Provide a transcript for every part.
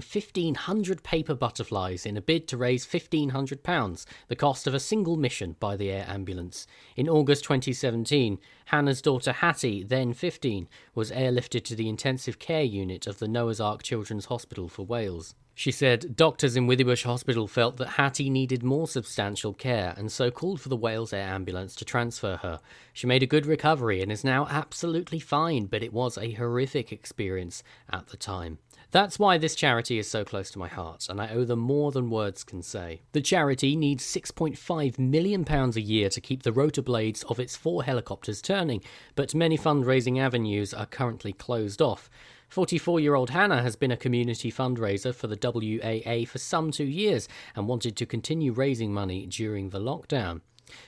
producing 1,500 paper butterflies in a bid to raise £1,500, the cost of a single mission by the air ambulance. In August 2017, Hannah's daughter Hattie, then 15, was airlifted to the intensive care unit of the Noah's Ark Children's Hospital for Wales. She said doctors in Withybush Hospital felt that Hattie needed more substantial care and so called for the Wales Air Ambulance to transfer her. She made a good recovery and is now absolutely fine, but it was a horrific experience at the time. That's why this charity is so close to my heart, and I owe them more than words can say. The charity needs £6.5 million a year to keep the rotor blades of its 4 helicopters turning, but many fundraising avenues are currently closed off. 44-year-old Hannah has been a community fundraiser for the WAA for some 2 years and wanted to continue raising money during the lockdown.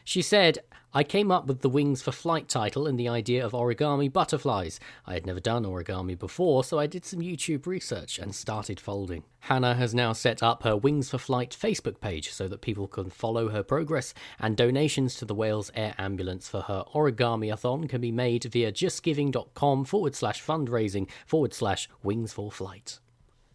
She said, I came up with the Wings for Flight title and the idea of origami butterflies. I had never done origami before, so I did some YouTube research and started folding. Hannah has now set up her Wings for Flight Facebook page so that people can follow her progress, and donations to the Wales Air Ambulance for her origami-a-thon can be made via justgiving.com/fundraising/Wings for Flight.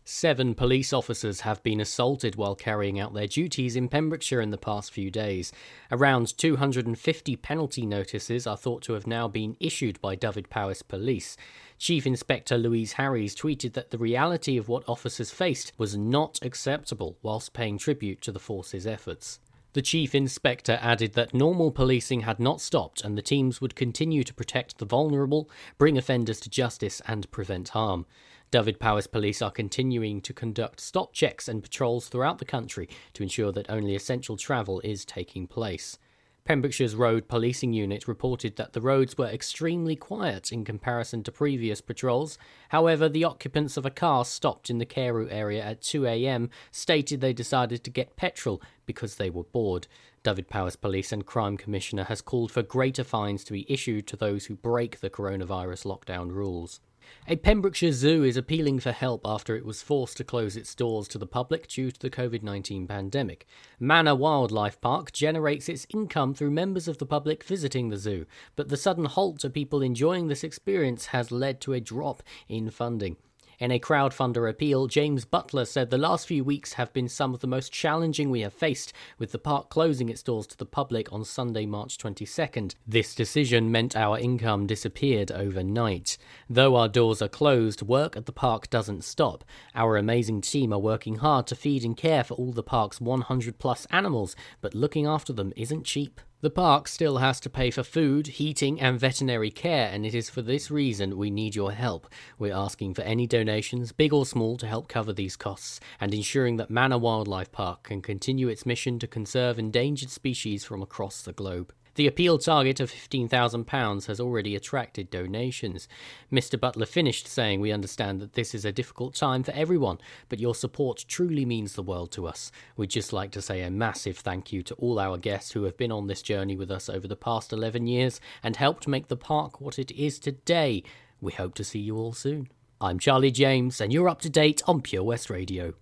7 police officers have been assaulted while carrying out their duties in Pembrokeshire in the past few days. Around 250 penalty notices are thought to have now been issued by Dyfed-Powys Police. Chief Inspector Louise Harris tweeted that the reality of what officers faced was not acceptable, whilst paying tribute to the force's efforts. The Chief Inspector added that normal policing had not stopped and the teams would continue to protect the vulnerable, bring offenders to justice and prevent harm. Dyfed-Powys Police are continuing to conduct stop checks and patrols throughout the country to ensure that only essential travel is taking place. Pembrokeshire's Road Policing Unit reported that the roads were extremely quiet in comparison to previous patrols. However, the occupants of a car stopped in the Carew area at 2 a.m. stated they decided to get petrol because they were bored. Dyfed-Powys Police and Crime Commissioner has called for greater fines to be issued to those who break the coronavirus lockdown rules. A Pembrokeshire zoo is appealing for help after it was forced to close its doors to the public due to the COVID-19 pandemic. Manor Wildlife Park generates its income through members of the public visiting the zoo, but the sudden halt to people enjoying this experience has led to a drop in funding. In a crowdfunder appeal, James Butler said the last few weeks have been some of the most challenging we have faced, with the park closing its doors to the public on Sunday, March 22nd. This decision meant our income disappeared overnight. Though our doors are closed, work at the park doesn't stop. Our amazing team are working hard to feed and care for all the park's 100-plus animals, but looking after them isn't cheap. The park still has to pay for food, heating and veterinary care, and it is for this reason we need your help. We're asking for any donations, big or small, to help cover these costs, and ensuring that Manor Wildlife Park can continue its mission to conserve endangered species from across the globe. The appeal target of £15,000 has already attracted donations. Mr Butler finished saying, we understand that this is a difficult time for everyone, but your support truly means the world to us. We'd just like to say a massive thank you to all our guests who have been on this journey with us over the past 11 years and helped make the park what it is today. We hope to see you all soon. I'm Charlie James and you're up to date on Pure West Radio.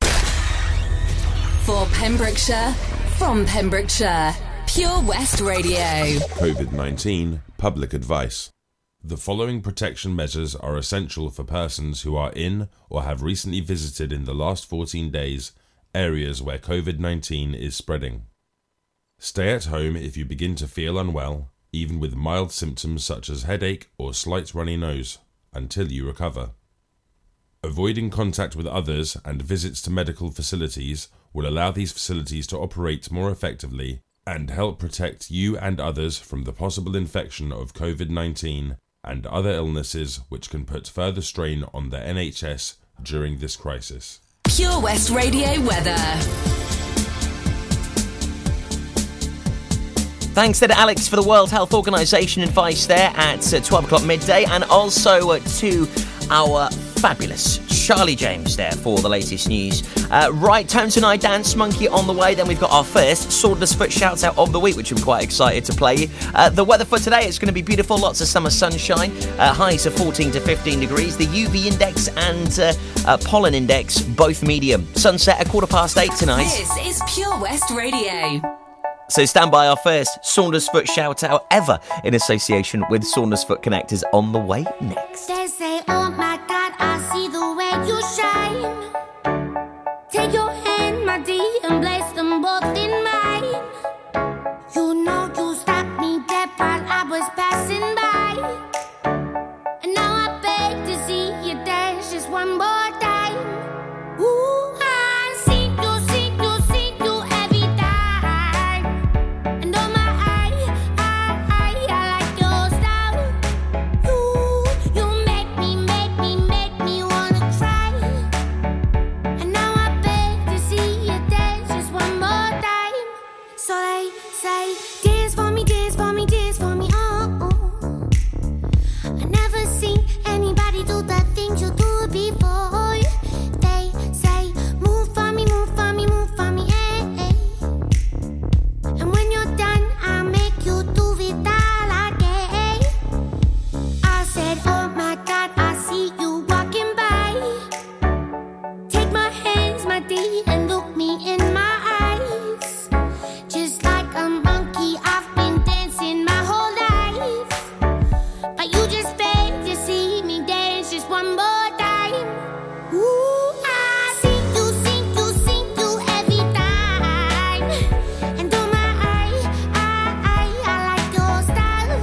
For Pembrokeshire, from Pembrokeshire. Pure West Radio. COVID-19 Public Advice. The following protection measures are essential for persons who are in or have recently visited in the last 14 days areas where COVID-19 is spreading. Stay at home if you begin to feel unwell, even with mild symptoms such as headache or slight runny nose, until you recover. Avoiding contact with others and visits to medical facilities will allow these facilities to operate more effectively and help protect you and others from the possible infection of COVID-19 and other illnesses which can put further strain on the NHS during this crisis. Pure West Radio weather. Thanks to Alex for the World Health Organisation advice there at 12 o'clock midday, and also to our fabulous Charlie James there for the latest news. Right, Tones and I Dance Monkey on the way. Then we've got our first Saundersfoot Shouts Out of the Week, which I'm quite excited to play. The weather for today, it's going to be beautiful. Lots of summer sunshine. Highs of 14 to 15 degrees. The UV index and pollen index, both medium. Sunset at 8:15 tonight. This is Pure West Radio. So stand by, our first Saundersfoot shout out ever in association with Saundersfoot Connect is on the way next. They say, oh my God, I see the way you shine. be and look me in my eyes. Just like a monkey, I've been dancing my whole life. But you just begged to see me dance just one more time. Ooh, I sing you, sing you, sing you every time. And oh my, I like your style.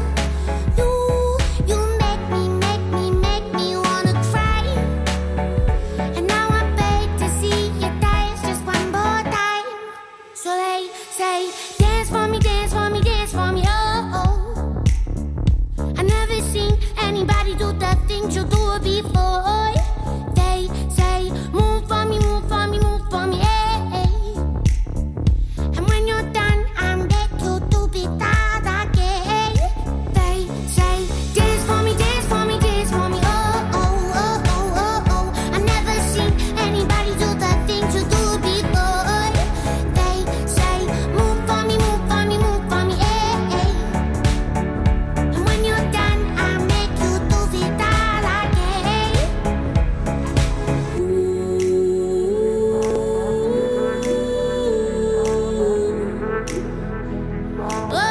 You make me wanna cry. And now I beg to see you dance just one more time. So they say, dance for me, dance for me, dance for me, oh, oh. I never seen anybody do the things you do before. They say, move for me, move for me, move for me, eh, eh. And when you're done, I'm back you to be that again. They say, dance for me, dance for me, dance for me, oh, oh, oh, oh, oh, oh. I never seen anybody do the things you do before. They say, move for me, move for me, move for me, eh, eh. And when you're done, I make you do it all again. Oh, oh, oh.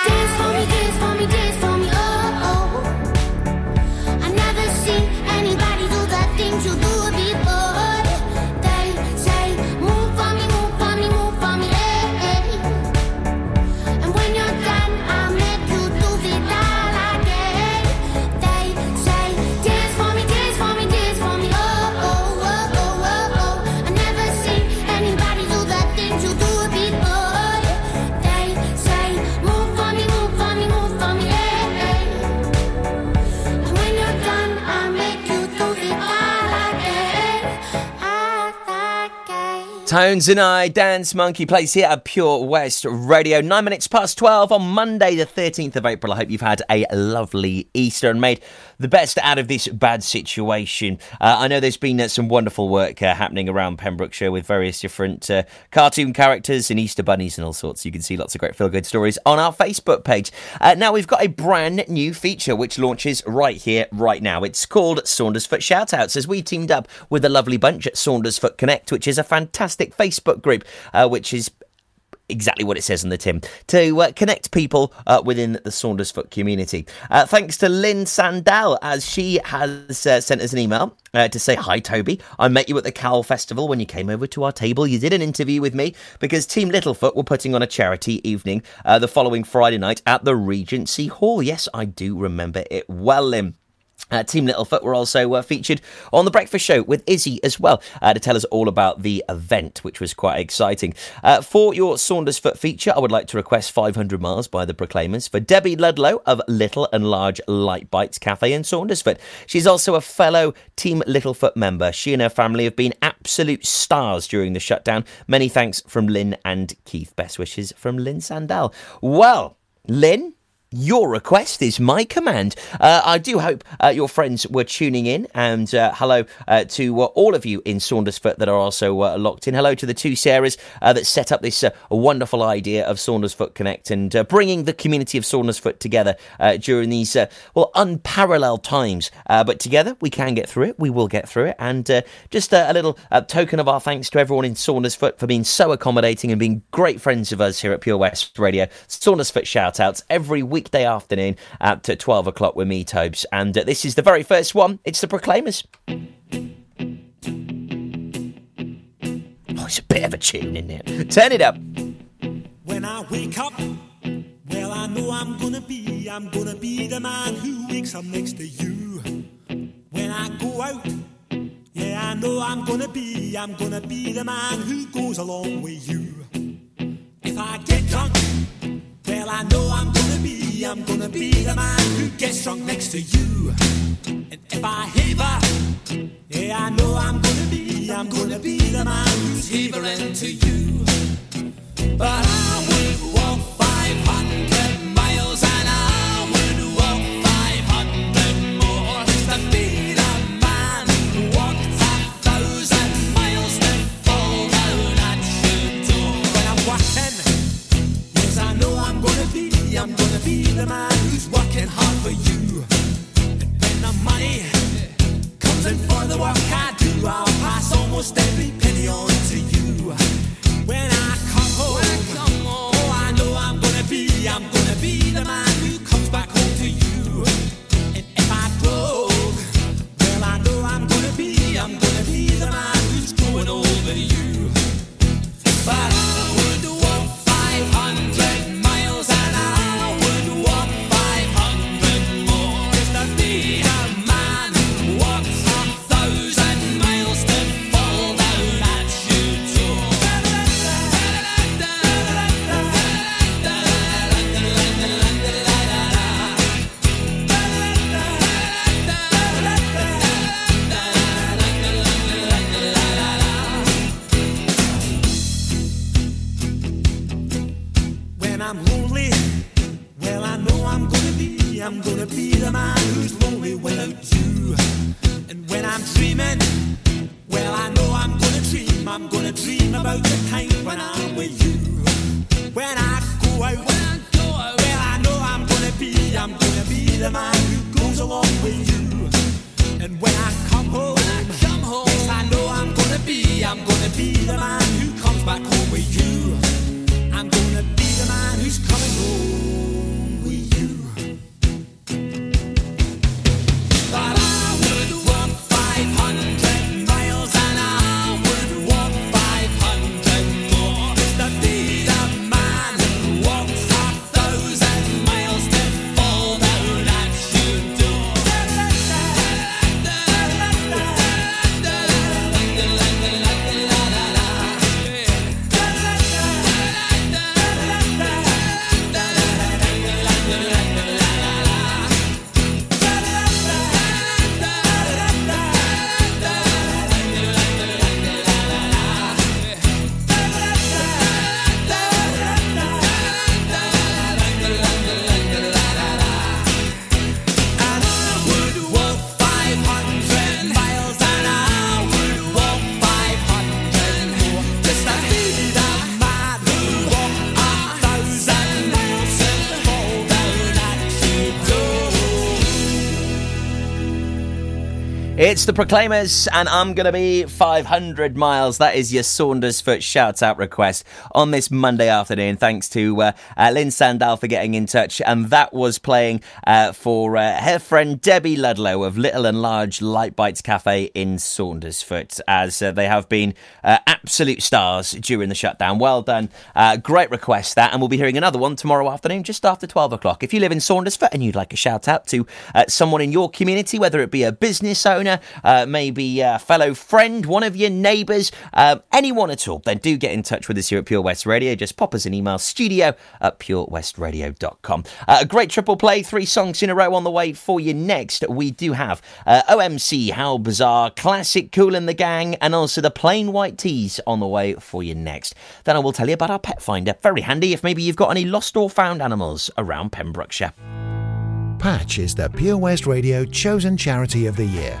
Dance for me, dance for me, dance for me, oh, oh. I never seen anybody do the things you do before. They say, move for me, move for me, move for me, eh, eh. And when you're done, I'll make you do it all again. They say, dance for me, dance for me, dance for me, oh, oh, oh, oh, oh, oh. I never seen anybody do the things you do before. They say, move for me, move for me, move for me, eh, eh. And when you're done, I'll make you do it all again, all again. Tones and I, Dance Monkey, plays here at Pure West Radio. 9 minutes past 12 on Monday, the 13th of April. I hope you've had a lovely Easter and made the best out of this bad situation. I know there's been some wonderful work happening around Pembrokeshire with various different cartoon characters and Easter bunnies and all sorts. You can see lots of great feel-good stories on our Facebook page. Now, we've got a brand new feature which launches right here, right now. It's called Saundersfoot Shoutouts, as we teamed up with a lovely bunch at Saundersfoot Connect, which is a fantastic Facebook group, which is exactly what it says on the tin, to connect people within the Saundersfoot community. Thanks to Lynn Sandell, as she has sent us an email to say, hi, Toby. I met you at the Cowl Festival when you came over to our table. You did an interview with me because Team Littlefoot were putting on a charity evening the following Friday night at the Regency Hall. Yes, I do remember it well, Lynn. Team Littlefoot were also featured on The Breakfast Show with Izzy as well to tell us all about the event, which was quite exciting. For your Saundersfoot feature, I would like to request 500 Miles by The Proclaimers for Debbie Ludlow of Little and Large Light Bites Cafe in Saundersfoot. She's also a fellow Team Littlefoot member. She and her family have been absolute stars during the shutdown. Many thanks from Lynn and Keith. Best wishes from Lynn Sandell. Well, Lynn, your request is my command. I do hope your friends were tuning in, and hello to all of you in Saundersfoot that are also locked in. Hello to the two Sarahs that set up this wonderful idea of Saundersfoot Connect and bringing the community of Saundersfoot together during these, unparalleled times. But together we can get through it. We will get through it. And just a little token of our thanks to everyone in Saundersfoot for being so accommodating and being great friends of us here at Pure West Radio. Saundersfoot shout-outs every week. Weekday afternoon at 12 o'clock with me, Tobes. And this is the very first one. It's The Proclaimers. Oh, it's a bit of a tune, isn't it? Turn it up. When I wake up, well, I know I'm gonna be the man who wakes up next to you. When I go out, yeah, I know I'm gonna be the man who goes along with you. If I get drunk, well, I know I'm gonna be the man who gets drunk next to you. And if I haver, yeah, I know I'm gonna be the man who's havering to you. But I would walk 500 miles and I would walk 500 more just to be the man who walked 1,000 miles to fall down at your door. When I'm walking, be the man who's working hard for you. And when the money comes in for the work I do, I'll pass almost every penny on to you. When I come home, oh, I know I'm gonna be the man who comes back home to you. And if I broke, well, I know I'm gonna be the man who's growing older than you. But I'm gonna be the man who's lonely without you. And when I'm dreaming, well, I know I'm gonna dream about the time when I'm with you. When I go out, well, I know I'm gonna be the man who goes along with you. And when I come home, yes, I know I'm gonna be the man who comes back home with you. I'm gonna be the man who's coming home. It's the Proclaimers, and I'm going to be 500 miles. That is your Saundersfoot shout-out request on this Monday afternoon. Thanks to Lynn Sandell for getting in touch. And that was playing for her friend Debbie Ludlow of Little and Large Light Bites Cafe in Saundersfoot, as they have been absolute stars during the shutdown. Well done. Great request, that. And we'll be hearing another one tomorrow afternoon, just after 12 o'clock. If you live in Saundersfoot and you'd like a shout-out to someone in your community, whether it be a business owner, maybe a fellow friend, one of your neighbours, anyone at all, then do get in touch with us here at Pure West Radio. Just pop us an email, studio@purewestradio.com. A great triple play, 3 songs in a row on the way for you next. We do have OMC, How Bizarre, Classic Cool and the Gang, and also the Plain White Tees on the way for you next. Then I will tell you about our pet finder. Very handy if maybe you've got any lost or found animals around Pembrokeshire. Patch is the Pure West Radio chosen charity of the year.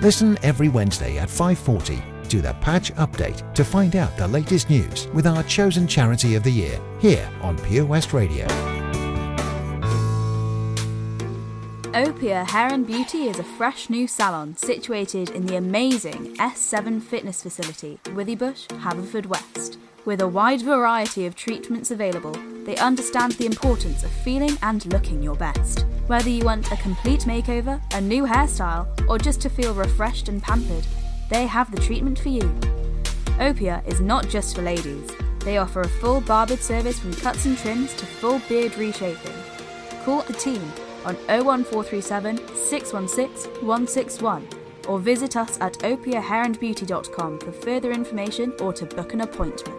Listen every Wednesday at 5:40 to the Patch Update to find out the latest news with our chosen charity of the year here on Pure West Radio. Opia Hair and Beauty is a fresh new salon situated in the amazing S7 fitness facility, Withybush, Haverfordwest. With a wide variety of treatments available, they understand the importance of feeling and looking your best. Whether you want a complete makeover, a new hairstyle, or just to feel refreshed and pampered, they have the treatment for you. Opia is not just for ladies. They offer a full barbered service from cuts and trims to full beard reshaping. Call the team on 01437 616 161. Or visit us at opiahairandbeauty.com for further information or to book an appointment.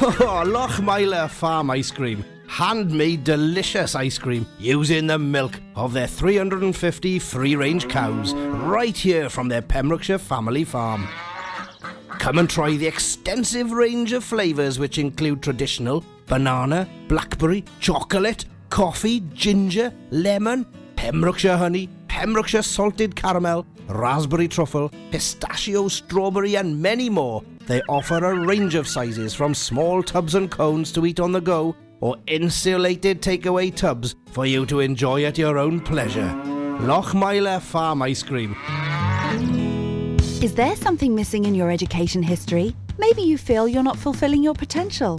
Oh, Loch Myler Farm ice cream. handmade delicious ice cream using the milk of their 350 free-range cows right here from their Pembrokeshire family farm. Come and try the extensive range of flavours which include traditional banana, blackberry, chocolate, coffee, ginger, lemon, Pembrokeshire honey, Pembrokeshire salted caramel, raspberry truffle, pistachio, strawberry and many more. They offer a range of sizes from small tubs and cones to eat on the go or insulated takeaway tubs for you to enjoy at your own pleasure. Loch Myler Farm Ice Cream. Is there something missing in your education history? Maybe you feel you're not fulfilling your potential.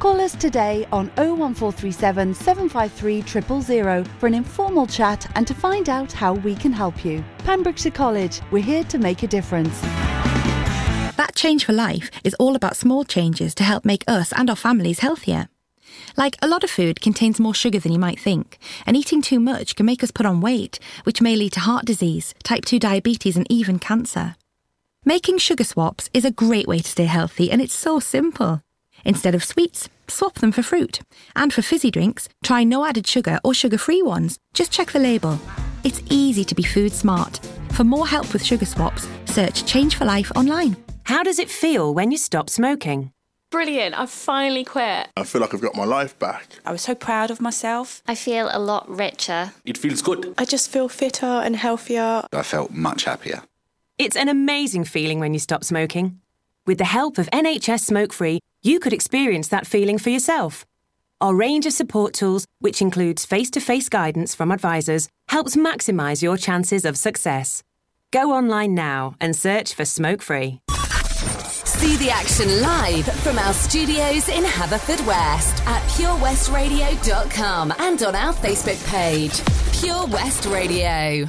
Call us today on 01437 753 000 for an informal chat and to find out how we can help you. Pembrokeshire College, we're here to make a difference. That Change for Life is all about small changes to help make us and our families healthier. Like, a lot of food contains more sugar than you might think, and eating too much can make us put on weight, which may lead to heart disease, type 2 diabetes and even cancer. Making sugar swaps is a great way to stay healthy, and it's so simple. Instead of sweets, swap them for fruit. And for fizzy drinks, try no added sugar or sugar-free ones. Just check the label. It's easy to be food smart. For more help with sugar swaps, search Change for Life online. How does it feel when you stop smoking? Brilliant, I've finally quit. I feel like I've got my life back. I was so proud of myself. I feel a lot richer. It feels good. I just feel fitter and healthier. I felt much happier. It's an amazing feeling when you stop smoking. With the help of NHS Smoke Free, you could experience that feeling for yourself. Our range of support tools, which includes face-to-face guidance from advisors, helps maximise your chances of success. Go online now and search for Smoke Free. See the action live from our studios in Haverfordwest at purewestradio.com and on our Facebook page, Pure West Radio.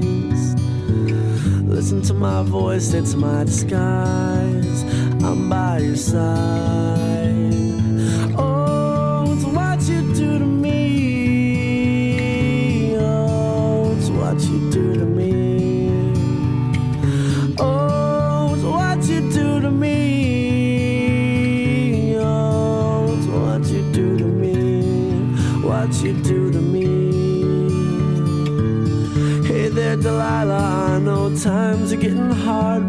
Listen to my voice, it's my disguise, I'm by your side. Oh, it's what you do to me. Oh, it's what you do to me. Oh, it's what you do to me. Oh, it's what you do to me. What you do to me. Hey there Delilah, times are getting hard,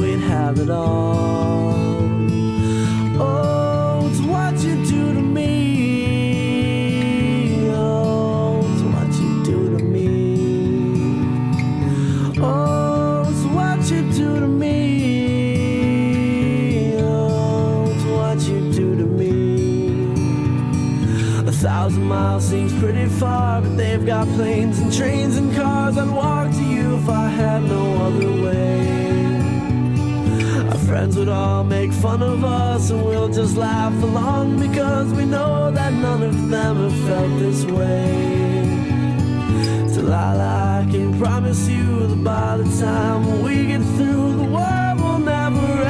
we'd have it all. Oh, it's what you do to me. Oh, it's what you do to me. Oh, it's what you do to me. Oh, it's what you do to me. 1,000 miles seems pretty far, but they've got planes and trains and cars. I'd walk to you if I had no other way. Our friends would all make fun of us and we'll just laugh along, because we know that none of them have felt this way. Delilah, I can promise you that by the time we get through, the world will never end.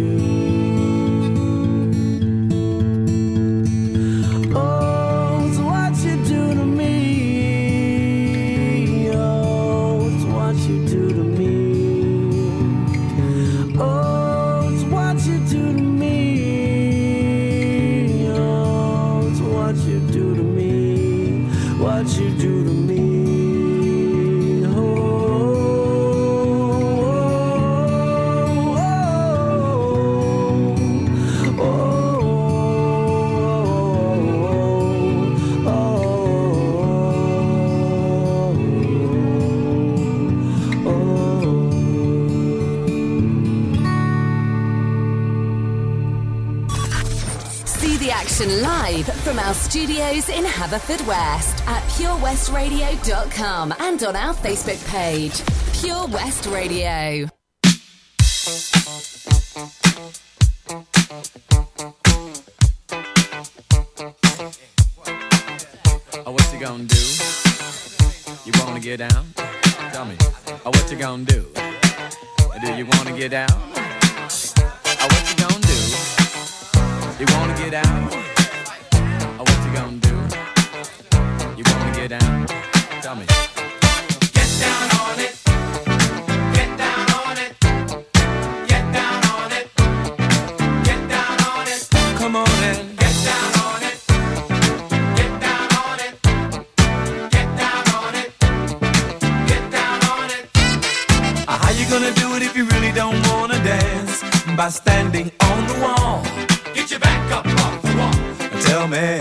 Live from our studios in Haverfordwest at purewestradio.com and on our Facebook page, Pure West Radio. Oh, what you gonna do? You wanna get down? Tell me. Oh, what you gonna do? Do you wanna get down? Oh, what you gonna do? You wanna get out? Oh, what you gonna do? You wanna get down? Tell me. Get down on it. Get down on it. Get down on it. Get down on it. Come on in. Get down on it. Get down on it. Get down on it. Get down on it. How you gonna do it if you really don't wanna dance? By standing on the wall. Get your back up off the wall. Tell me,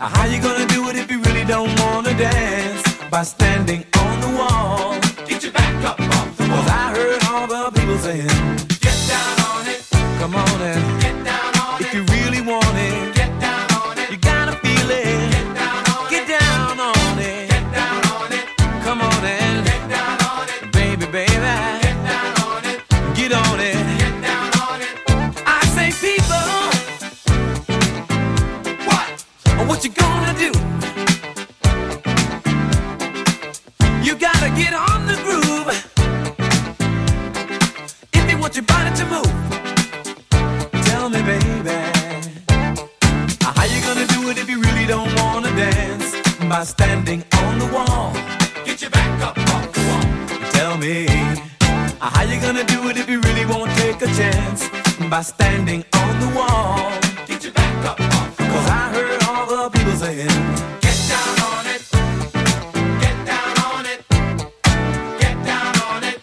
how you gonna do it if you really don't wanna dance? By standing on the wall. Get your back up off the wall. 'Cause I heard all the people saying, get down on it. Come on in. Get down on it. If you really want it, get down on it. You gotta feel it. Get down on it. Get down on it. Get down on it. Come on in. Get down on it. Baby, baby. Get down on it. Get on it. Get down on it. I say people. What you gonna do? You gotta get on the groove. If you want your body to move, tell me, baby, how you gonna do it if you really don't wanna dance? By standing on the wall. Get your back up off the wall. Tell me, how you gonna do it if you really won't take a chance? By standing on the wall. Get your back up off the wall. 'Cause I heard people saying, get down on it, get down on it, get down on it,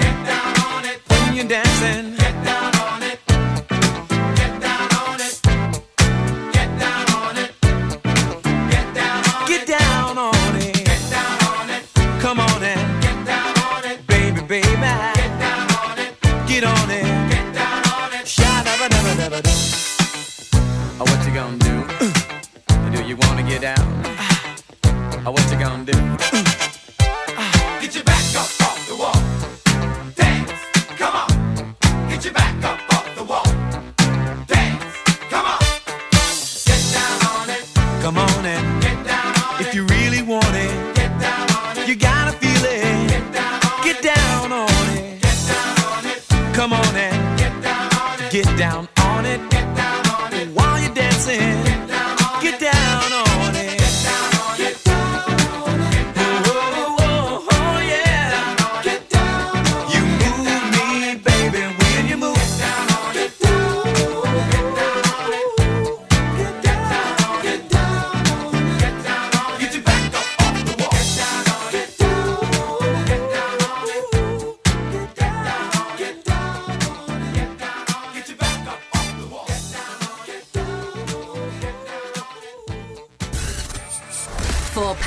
get down on it. When you're dancing, get down on it, get down on it, get down on it, get down on it, get down on it, get down on it. Come on in, get down on it, baby, baby, get down on it, get on it, get down on it. Sha-da-ba-da-ba-da-ba-da. Oh, what you gonna do? You wanna get down? Oh, what you gonna do? Get your back up off the wall. Dance, come on. Get your back up off the wall. Dance, come on. Get down on it. Come on in. Get down on it. If you really want it, get down on it. You gotta feel it. Get down on it. Get down on it. Get down on it. Come on in. Get down on it. Get down on it. Get down on it. While you're dancing.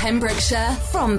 Pembrokeshire, from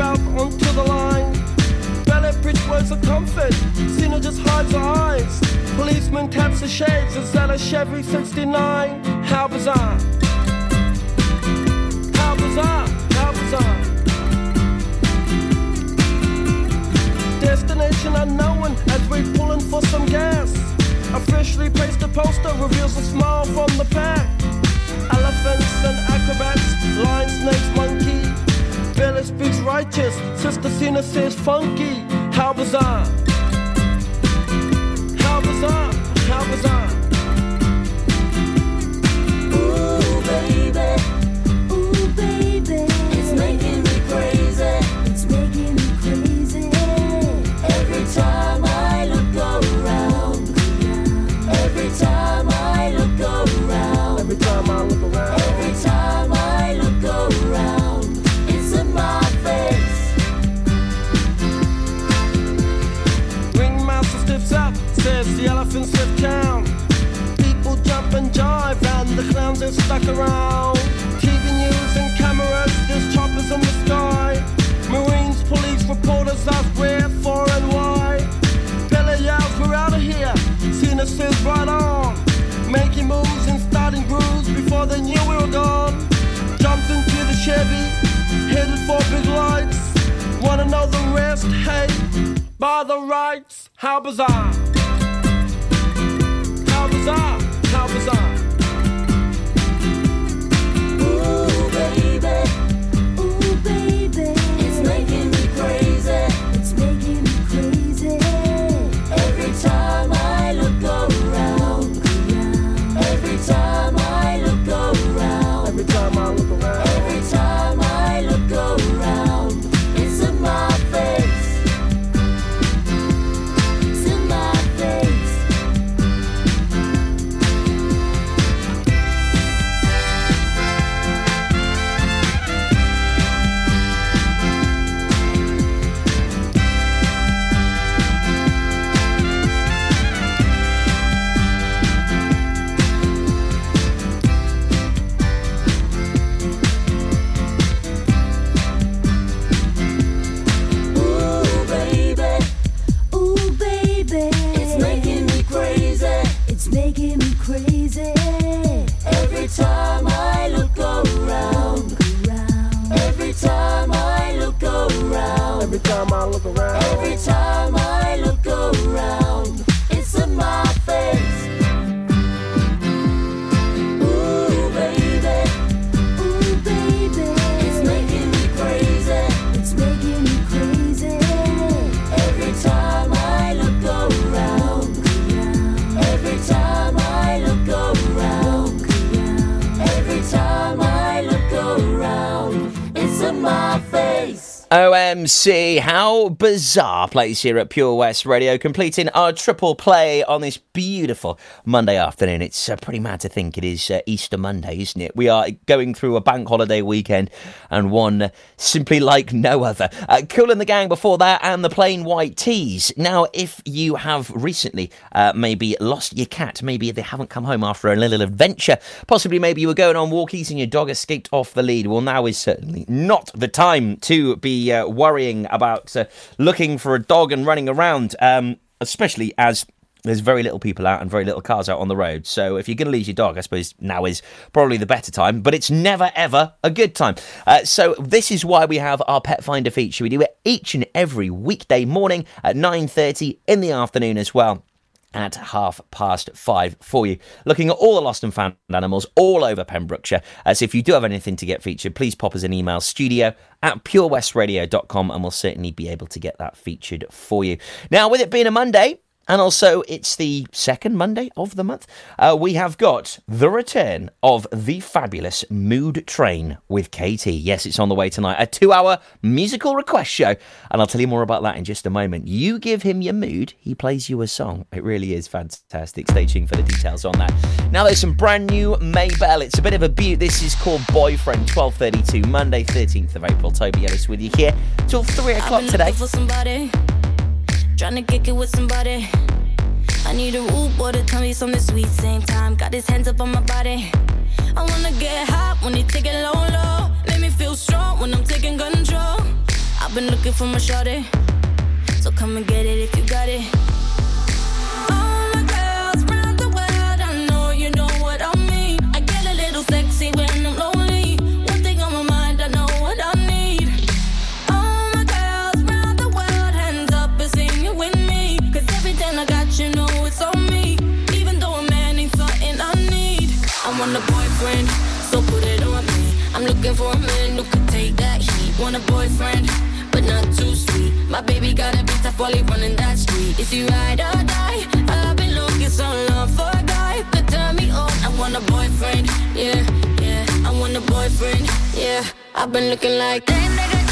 out onto the line. Bridge words of comfort, Cena just hides her eyes. Policeman taps the shades, is that a Chevy 69? How bizarre. How bizarre, how bizarre. Destination unknown as we're pulling for some gas. A freshly pasted poster reveals a smile from the pack. Elephants and acrobats, lion, snakes, monkey. Bella speaks righteous, Sister Cena says funky. How bizarre. How bizarre, how bizarre. Ooh baby, ooh baby, it's making me crazy, it's making me crazy. Every time I look around, every time I look around, every time I look around, every time I look around, it's in my face. Up, says the elephants left town. People jump and jive and the clowns are stuck around. TV news and cameras, there's choppers in the sky. Marines, police, reporters ask where, for and why. Bella yells, we're out of here. Cena says right on. Making moves and starting grooves before they knew we were gone. Jumped into the Chevy, headed for big lights. Wanna know the rest, hey? By the rights, how bizarre. How bizarre, how bizarre. Ooh baby, ooh baby, it's making me crazy, it's making me crazy. Every time I look around, every time I look around, every time I look around, every time I look around, it's in my face. Every time I look around, every time I look around, every time I look around, every time I look around, it's in my face. Ooh baby, ooh baby, it's making me crazy, it's making me crazy. Every time I look around, every time I look around, every time I look around, it's in my face. OMC, how bizarre, plays here at Pure West Radio, completing our triple play on this beautiful Monday afternoon. It's pretty mad to think it is Easter Monday, isn't it? We are going through a bank holiday weekend and one simply like no other. Cool and the Gang before that and the Plain White Tees. Now, if you have recently maybe lost your cat, maybe they haven't come home after a little adventure, possibly maybe you were going on walkies and your dog escaped off the lead. Well, now is certainly not the time to be worrying about looking for a dog and running around, especially as there's very little people out and very little cars out on the road. So if you're going to lose your dog, I suppose now is probably the better time, but it's never, ever a good time. So this is why we have our Pet Finder feature. We do it each and every weekday morning at 9:30, in the afternoon as well at 5:30 for you, looking at all the lost and found animals all over Pembrokeshire. So if you do have anything to get featured, please pop us an email, studio@purewestradio.com, and we'll certainly be able to get that featured for you. Now, with it being a Monday, and also, it's the second Monday of the month. We have got the return of the fabulous Mood Train with KT. Yes, it's on the way tonight. A 2-hour musical request show. And I'll tell you more about that in just a moment. You give him your mood, he plays you a song. It really is fantastic. Stay tuned for the details on that. Now, there's some brand new Maybell. It's a bit of a beaut. This is called Boyfriend. 12:32, Monday, 13th of April. Toby Ellis with you here till 3 o'clock today. Tryna kick it with somebody. I need a rude boy to tell me something sweet. Same time, got his hands up on my body. I wanna get hot when you're taking low, low. Make me feel strong when I'm taking control. I I've been looking for my shawty, so come and get it if you got it. All my girls round the world, I know you know what I mean. I get a little sexy when I'm lonely. One thing on my mind, I know what I need. All my girls round the world, hands up and sing it with me. Cause everything I got, you know it's on me. Even though a man ain't something I need. I want a boyfriend, so put it on me. I'm looking for a man who could take that heat. Want a boyfriend, but not too sweet. My baby got a bit tough while he running that street. Is he ride or die? I've been looking so long for a guy could turn me on. I want a boyfriend, yeah, yeah. I want a boyfriend, yeah. I've been looking like that nigga.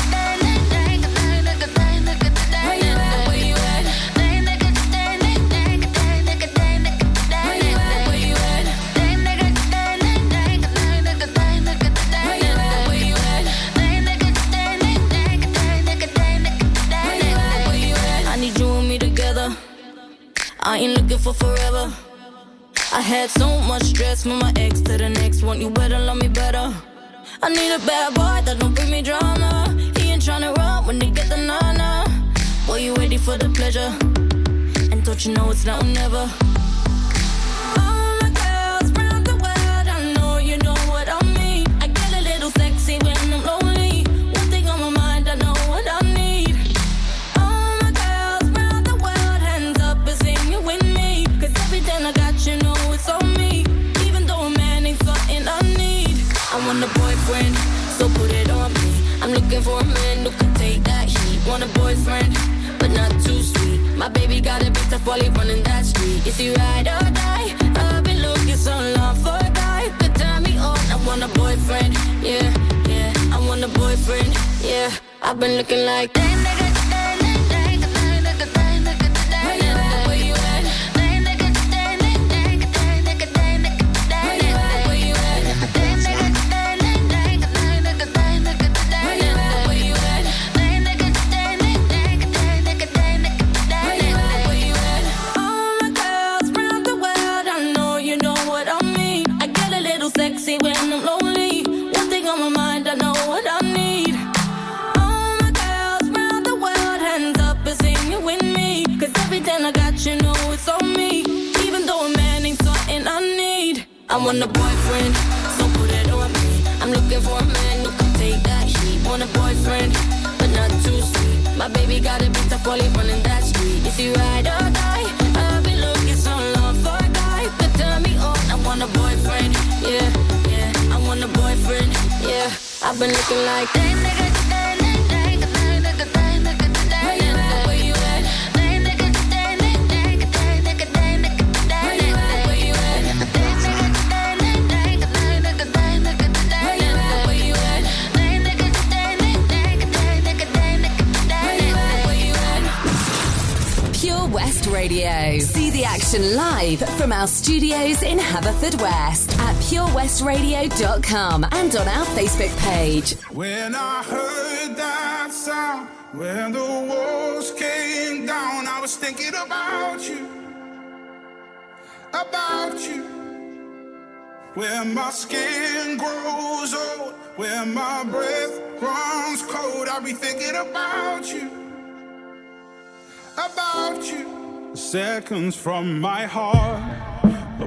I ain't looking for forever. I had so much stress from my ex to the next one. You better love me better. I need a bad boy that don't bring me drama. He ain't tryna run when they get the nana. Boy, you ready for the pleasure? And don't you know it's now or never? All my girls round the world, I know you know what I mean. I get a little sexy when I'm lonely. One thing on my mind, I know what I need. I got you, know it's on me. Even though a man ain't something I need. I want a boyfriend, so put it on me. I'm looking for a man who can take that heat. Want a boyfriend, but not too sweet. My baby got a bit tough while he running that street. Is he ride or die? I've been looking so long for a guy could turn me on. I want a boyfriend, yeah, yeah. I want a boyfriend, yeah. I've been looking like that nigga. I want a boyfriend, so put it on me. I'm looking for a man who can take that heat. Want a boyfriend, but not too sweet. My baby got a bit tough while he running that street. Is he ride or die? I've been looking so long for a guy could turn me on. I want a boyfriend, yeah, yeah. I want a boyfriend, yeah. I've been looking like that nigga. Radio. See the action live from our studios in Haverfordwest at purewestradio.com and on our Facebook page. When I heard that sound, when the walls came down, I was thinking about you. Where my skin grows old, where my breath runs cold, I'll be thinking about you. Seconds from my heart, a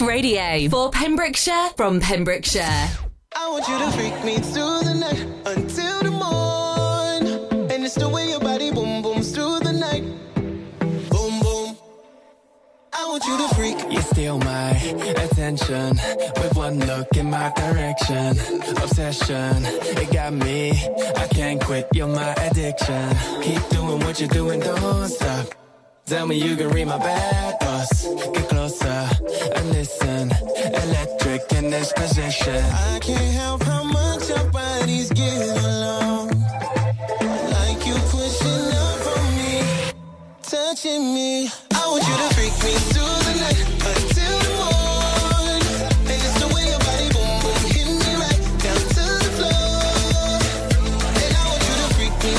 Radio for Pembrokeshire, from Pembrokeshire. I want you to freak me through the night until the morn, and it's the way your body boom booms through the night. Boom boom. I want you to freak. You steal my attention with one look in my direction. Obsession, it got me. I can't quit. You're my addiction. Keep doing what you're doing, don't stop. Tell me you can read my bad thoughts. Get closer and listen. Electric in this position. I can't help how much our bodies get along. Like you pushing up on me, touching me. I want you to freak me through the night until the morn. And it's the way your body boom boom hit me right down to the floor. And I want you to freak me.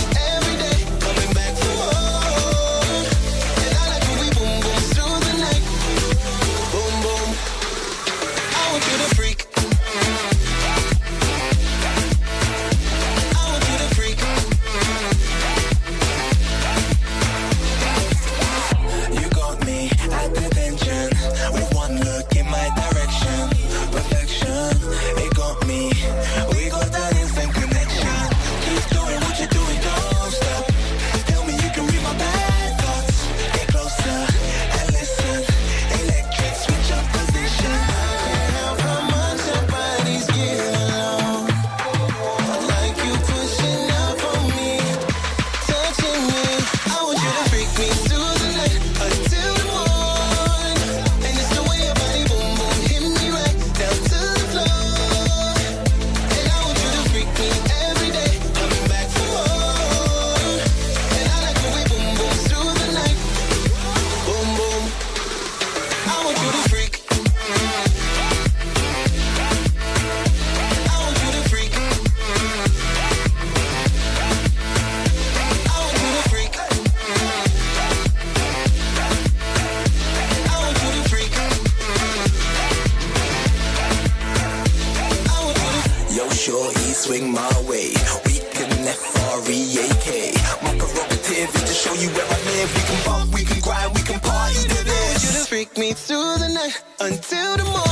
R-E-A-K. My prerogative is to show you where I live. We can bump, we can grind, we can party to this. You just freak me through the night until the morning.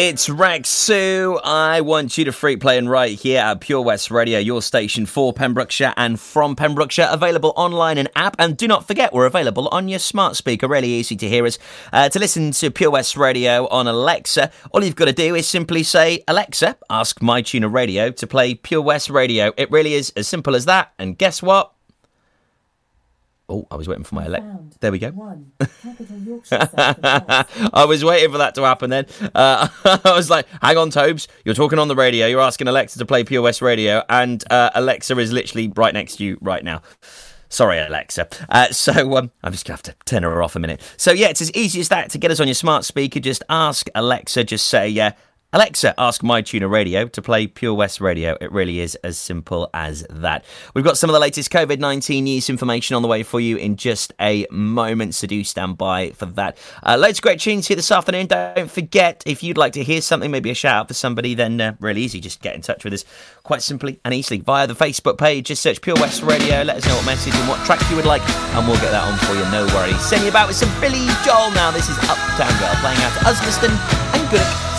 It's Rex Sue. I want you to freak playing right here at Pure West Radio, your station for Pembrokeshire and from Pembrokeshire. Available online and app. And do not forget, we're available on your smart speaker. Really easy to hear us. To listen to Pure West Radio on Alexa, all you've got to do is simply say, Alexa, ask my tuner radio to play Pure West Radio. It really is as simple as that. And guess what? Oh, I was waiting for my There we go. One, I was waiting for that to happen then. I was like, hang on, Tobes. You're talking on the radio. You're asking Alexa to play Pure West Radio. And Alexa is literally right next to you right now. Sorry, Alexa. So I'm just going to have to turn her off a minute. So, yeah, it's as easy as that to get us on your smart speaker. Just ask Alexa. Just say, Alexa, ask my tuner radio to play Pure West Radio. It really is as simple as that. We've got some of the latest COVID-19 news information on the way for you in just a moment, so do stand by for that. Loads of great tunes here this afternoon. Don't forget, if you'd like to hear something, maybe a shout-out for somebody, then really easy, just get in touch with us quite simply and easily via the Facebook page. Just search Pure West Radio. Let us know what message and what track you would like, and we'll get that on for you, no worries. Send you about with some Billy Joel now. This is Uptown Girl playing out to Uzbekistan and Goodwood.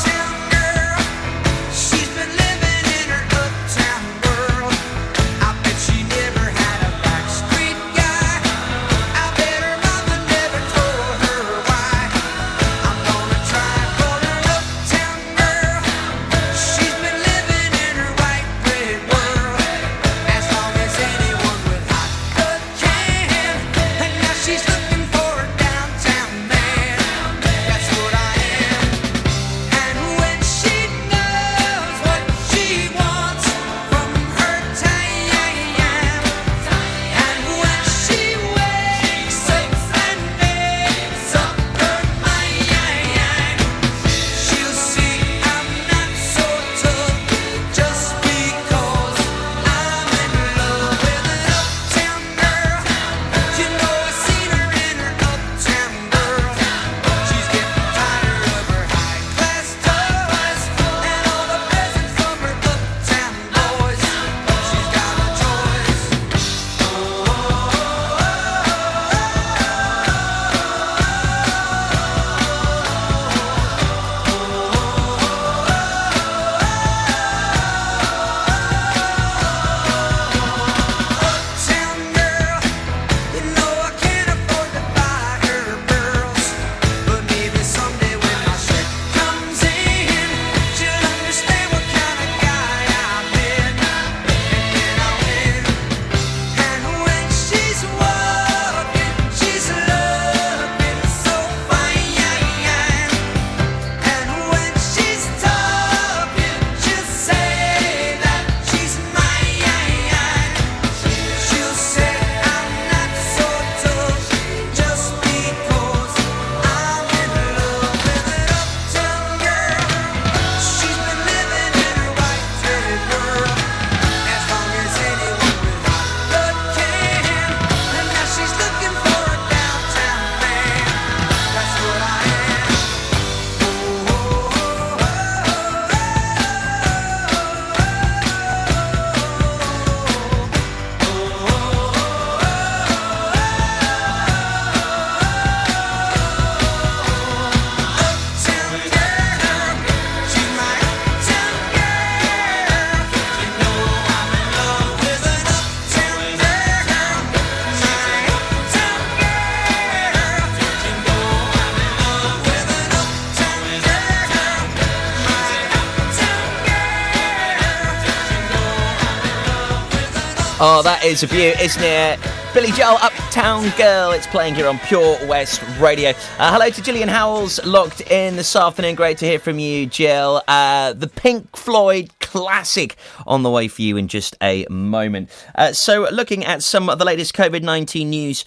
Oh, that is a view, isn't it? Billy Joel, Uptown Girl. It's playing here on Pure West Radio. Hello to Gillian Howells, locked in this afternoon. Great to hear from you, Jill. The Pink Floyd classic on the way for you in just a moment. So looking at some of the latest COVID-19 news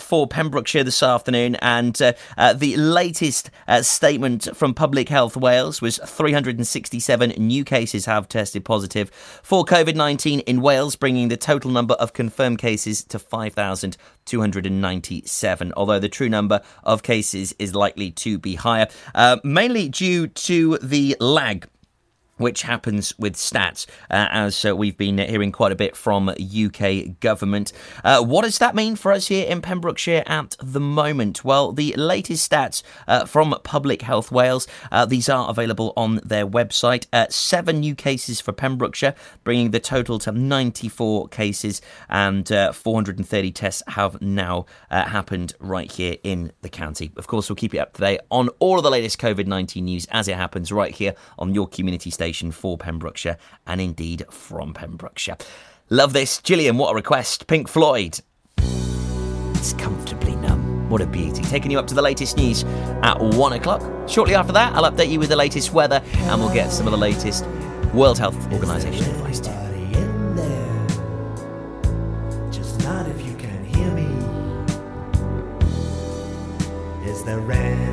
for Pembrokeshire this afternoon, and the latest statement from Public Health Wales was 367 new cases have tested positive for COVID-19 in Wales, bringing the total number of confirmed cases to 5,297, although the true number of cases is likely to be higher, mainly due to the lag which happens with stats, as we've been hearing quite a bit from UK government. What does that mean for us here in Pembrokeshire at the moment? Well, the latest stats from Public Health Wales, these are available on their website. 7 new cases for Pembrokeshire, bringing the total to 94 cases, and 430 tests have now happened right here in the county. Of course, we'll keep you up to date on all of the latest COVID-19 news as it happens right here on your community station for Pembrokeshire, and indeed from Pembrokeshire. Love this. Gillian, what a request. Pink Floyd. It's comfortably numb. What a beauty. Taking you up to the latest news at 1 o'clock. Shortly after that, I'll update you with the latest weather, and we'll get some of the latest World Health Organisation advice too. Just not if you can hear me. Is there